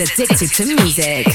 is addicted to music.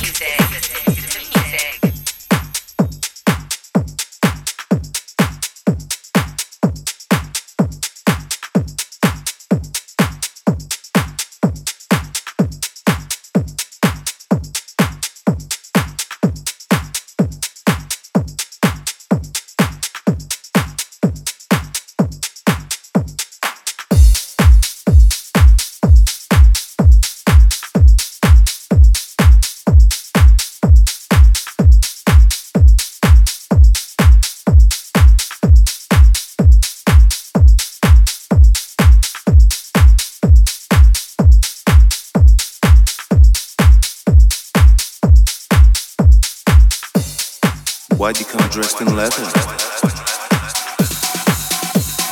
Why'd you come dressed in leather?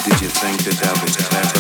Did you think that I was clever?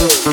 It's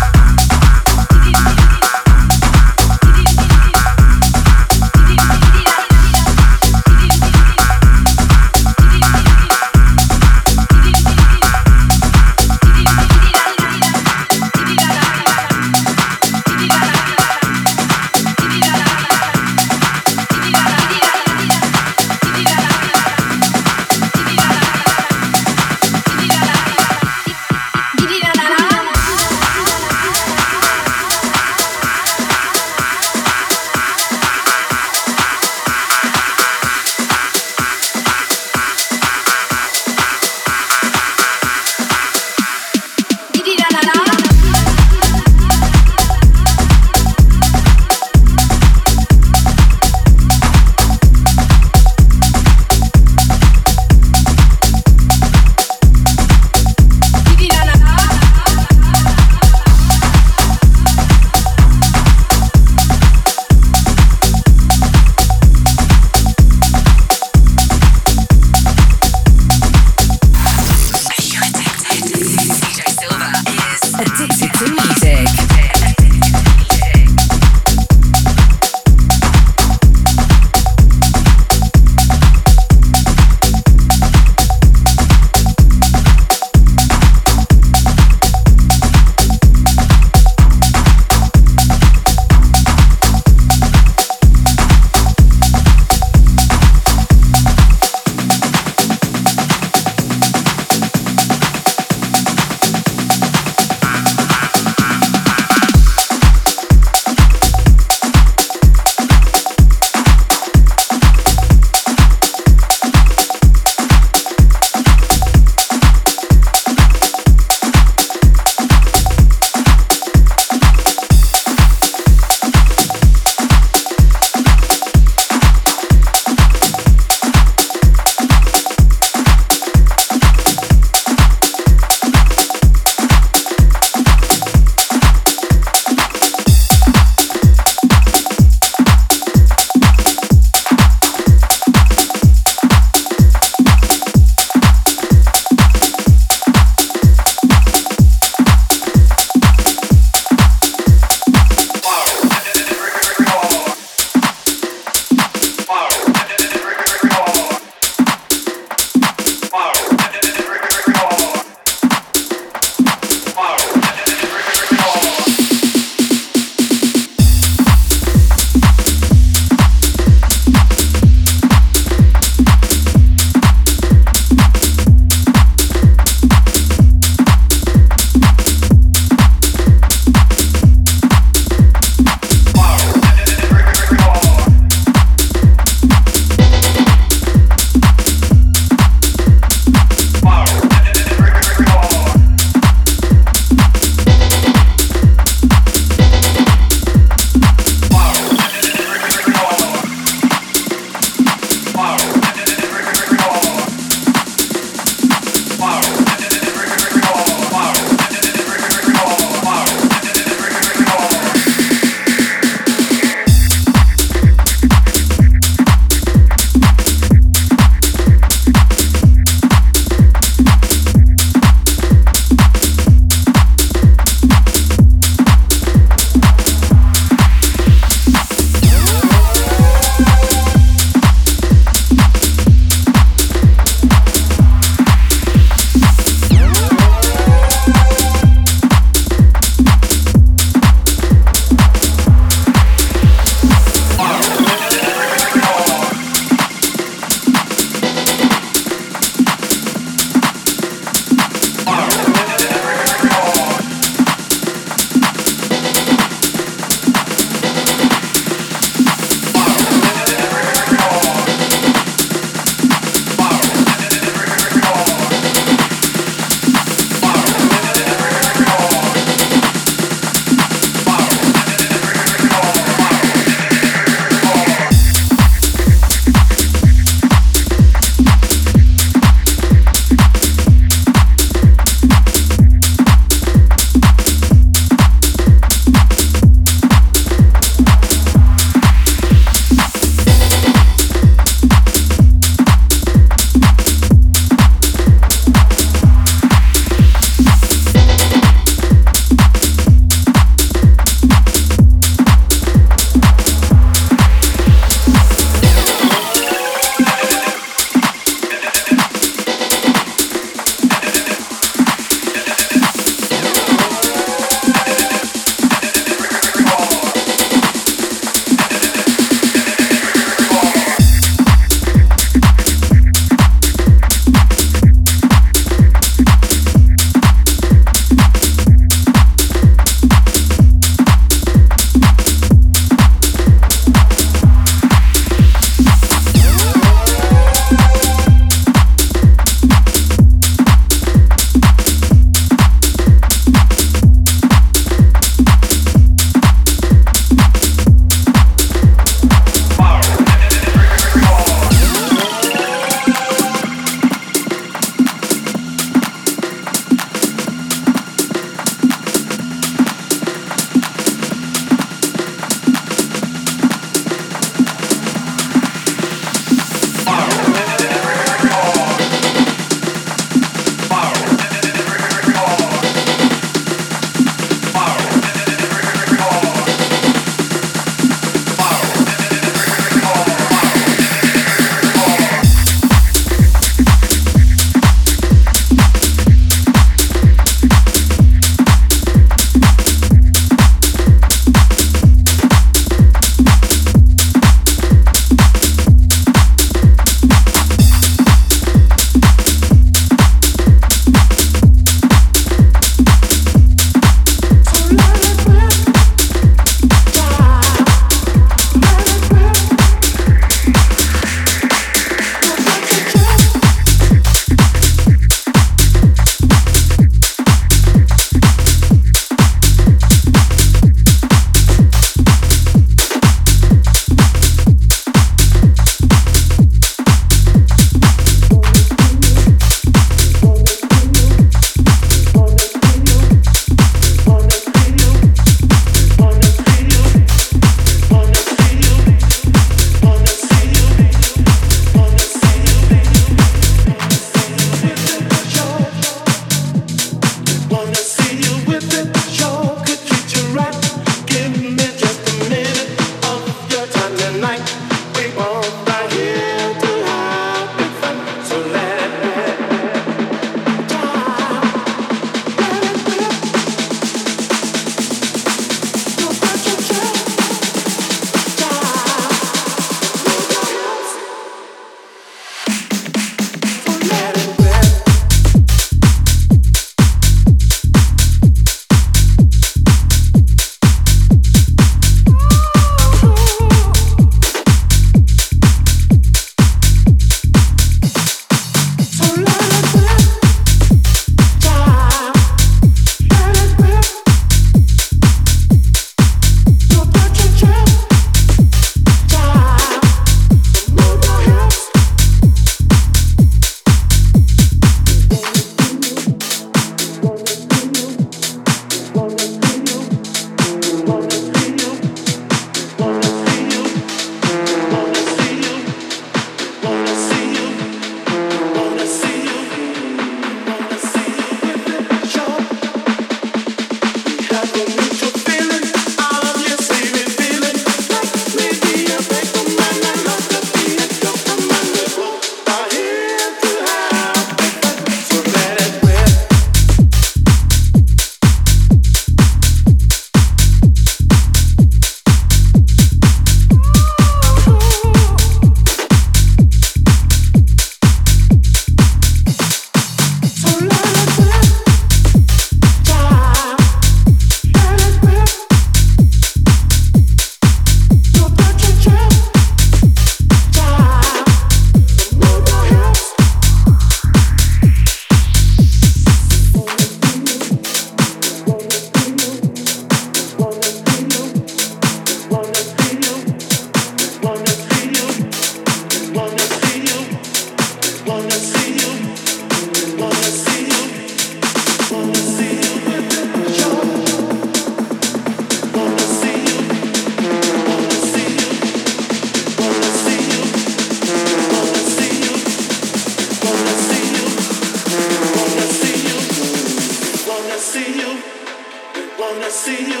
see you.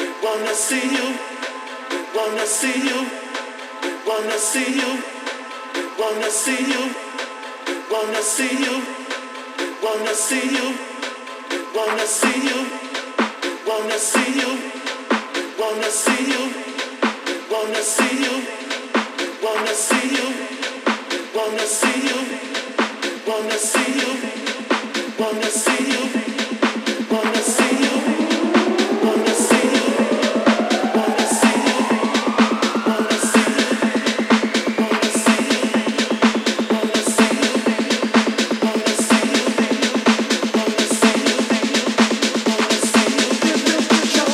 We wanna see you. We wanna see you. We wanna see you. We wanna see you. We wanna see you. We wanna see you. We wanna see you. We wanna see you. We wanna see you. We wanna see you. We wanna see you. We wanna see you. We wanna see you. We wanna see you. Wanna see you, wanna see you, wanna see you, wanna see you, wanna see you, wanna see you, wanna see you, wanna see you, wanna see you. You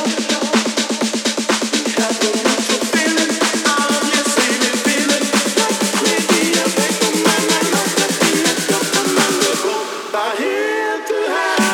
have a natural feeling, I'm your favorite feeling. Like maybe I make a man, I love that feeling. You're my man, we're both by here to have.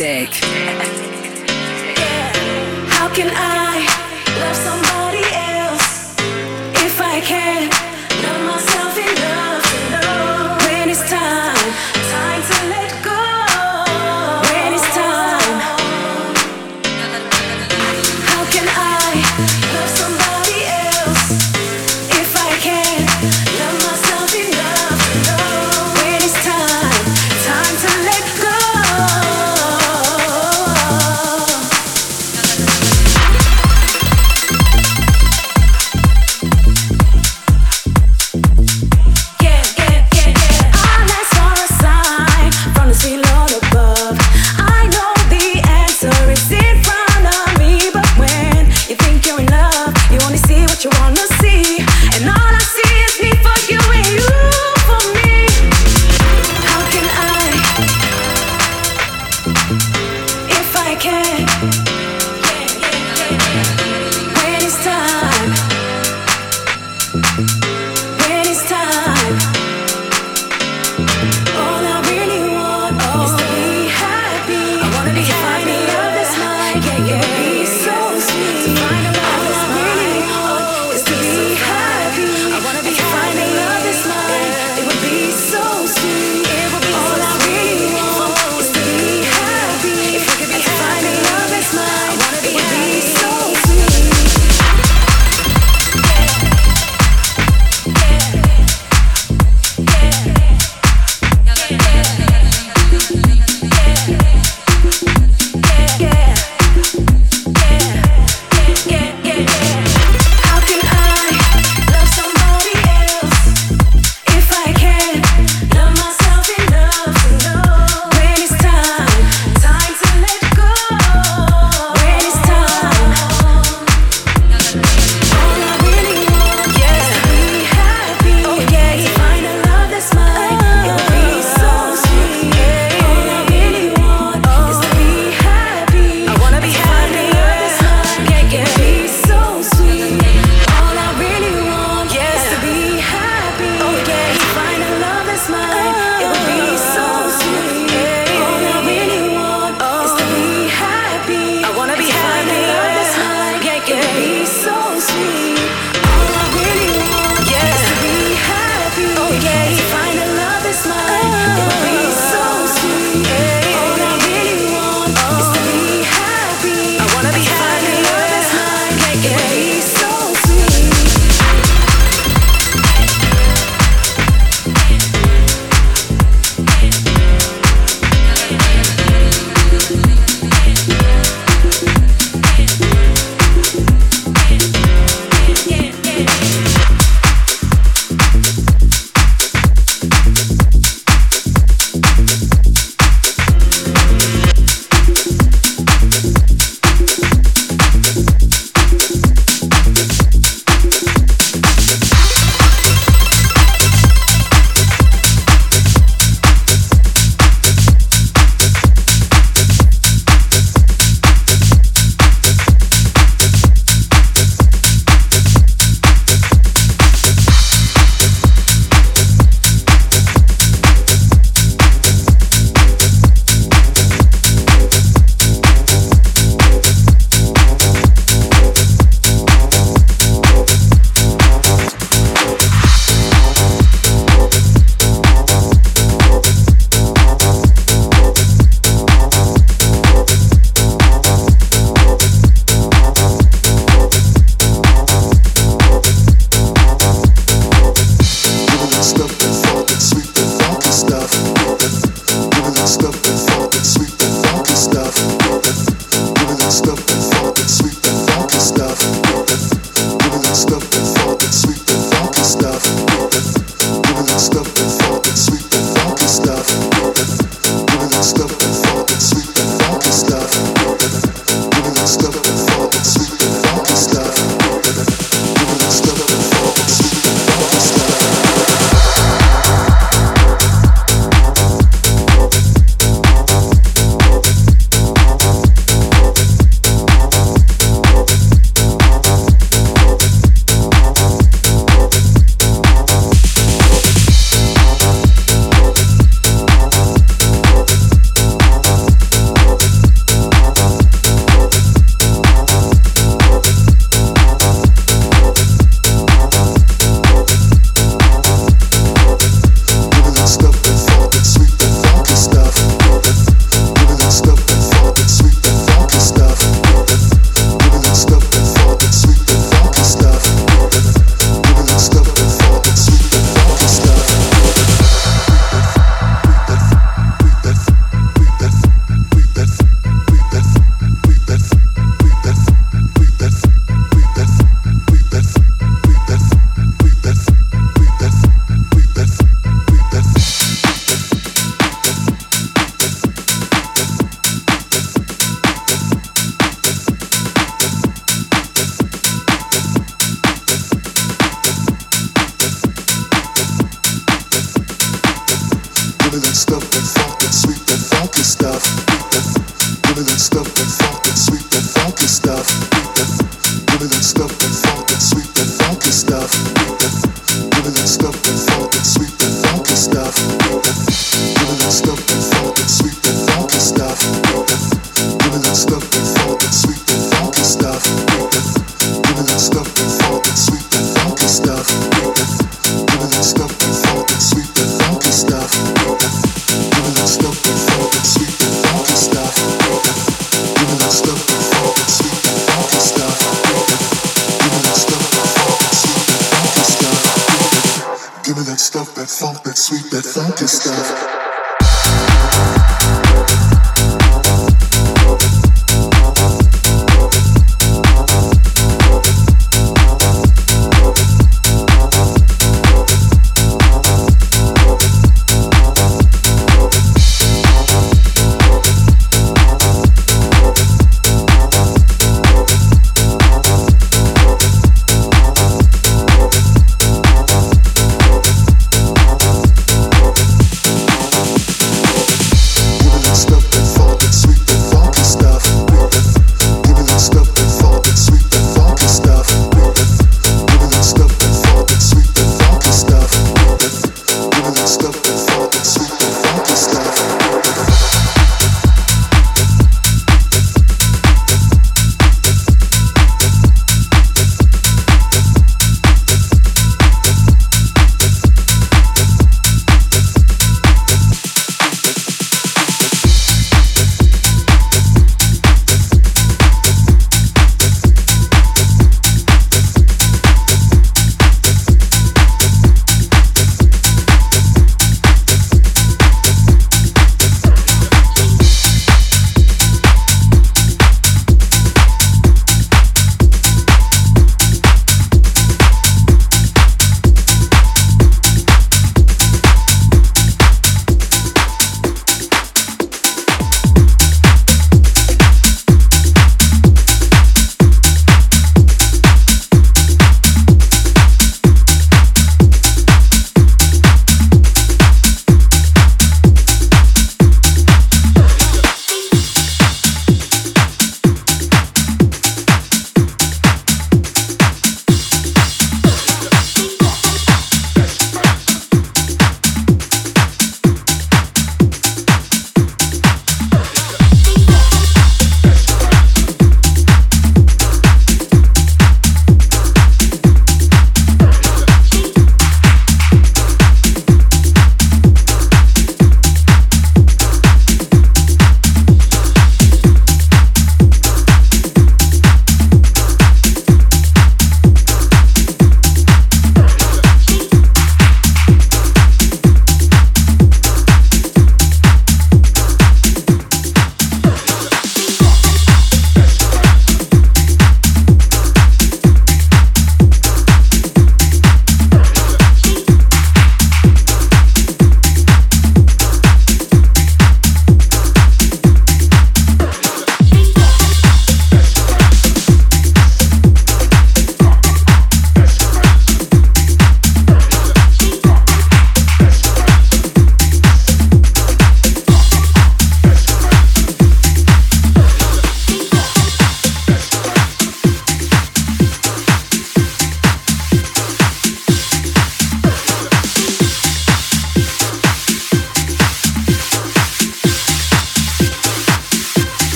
music. How can I love somebody else if I can't love myself enough to know when it's time to let go? When it's time. How can I love somebody else if I can't love myself enough to know when it's time to let go?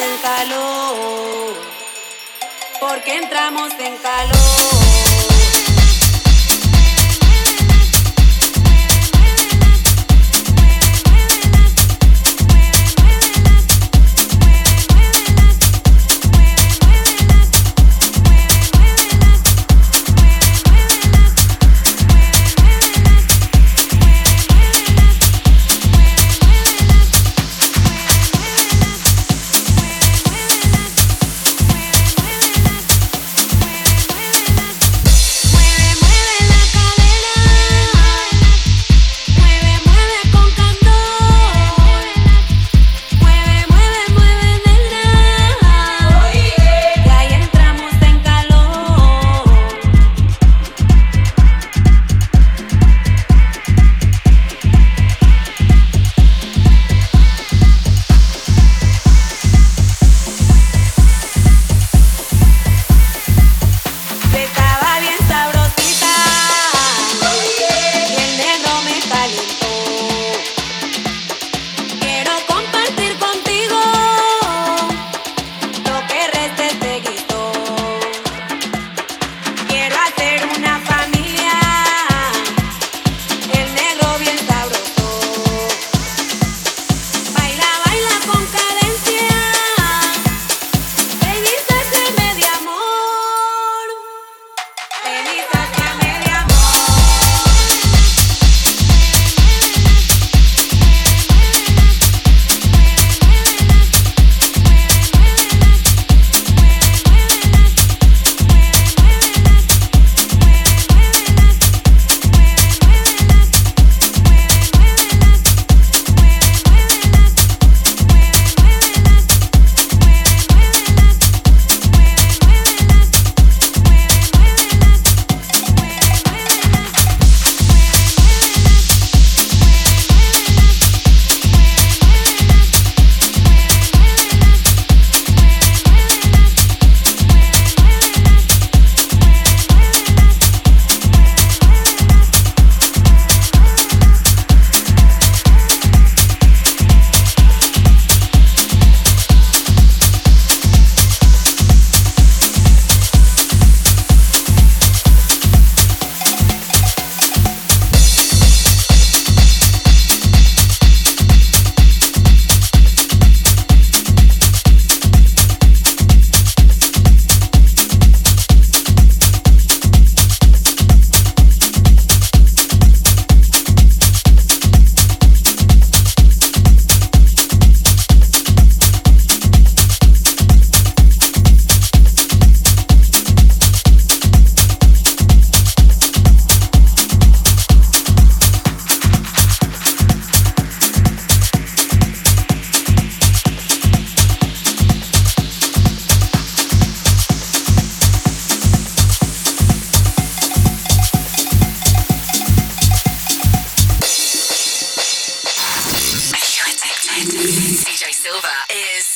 en calor, porque entramos en calor.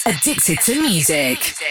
Addicted to music.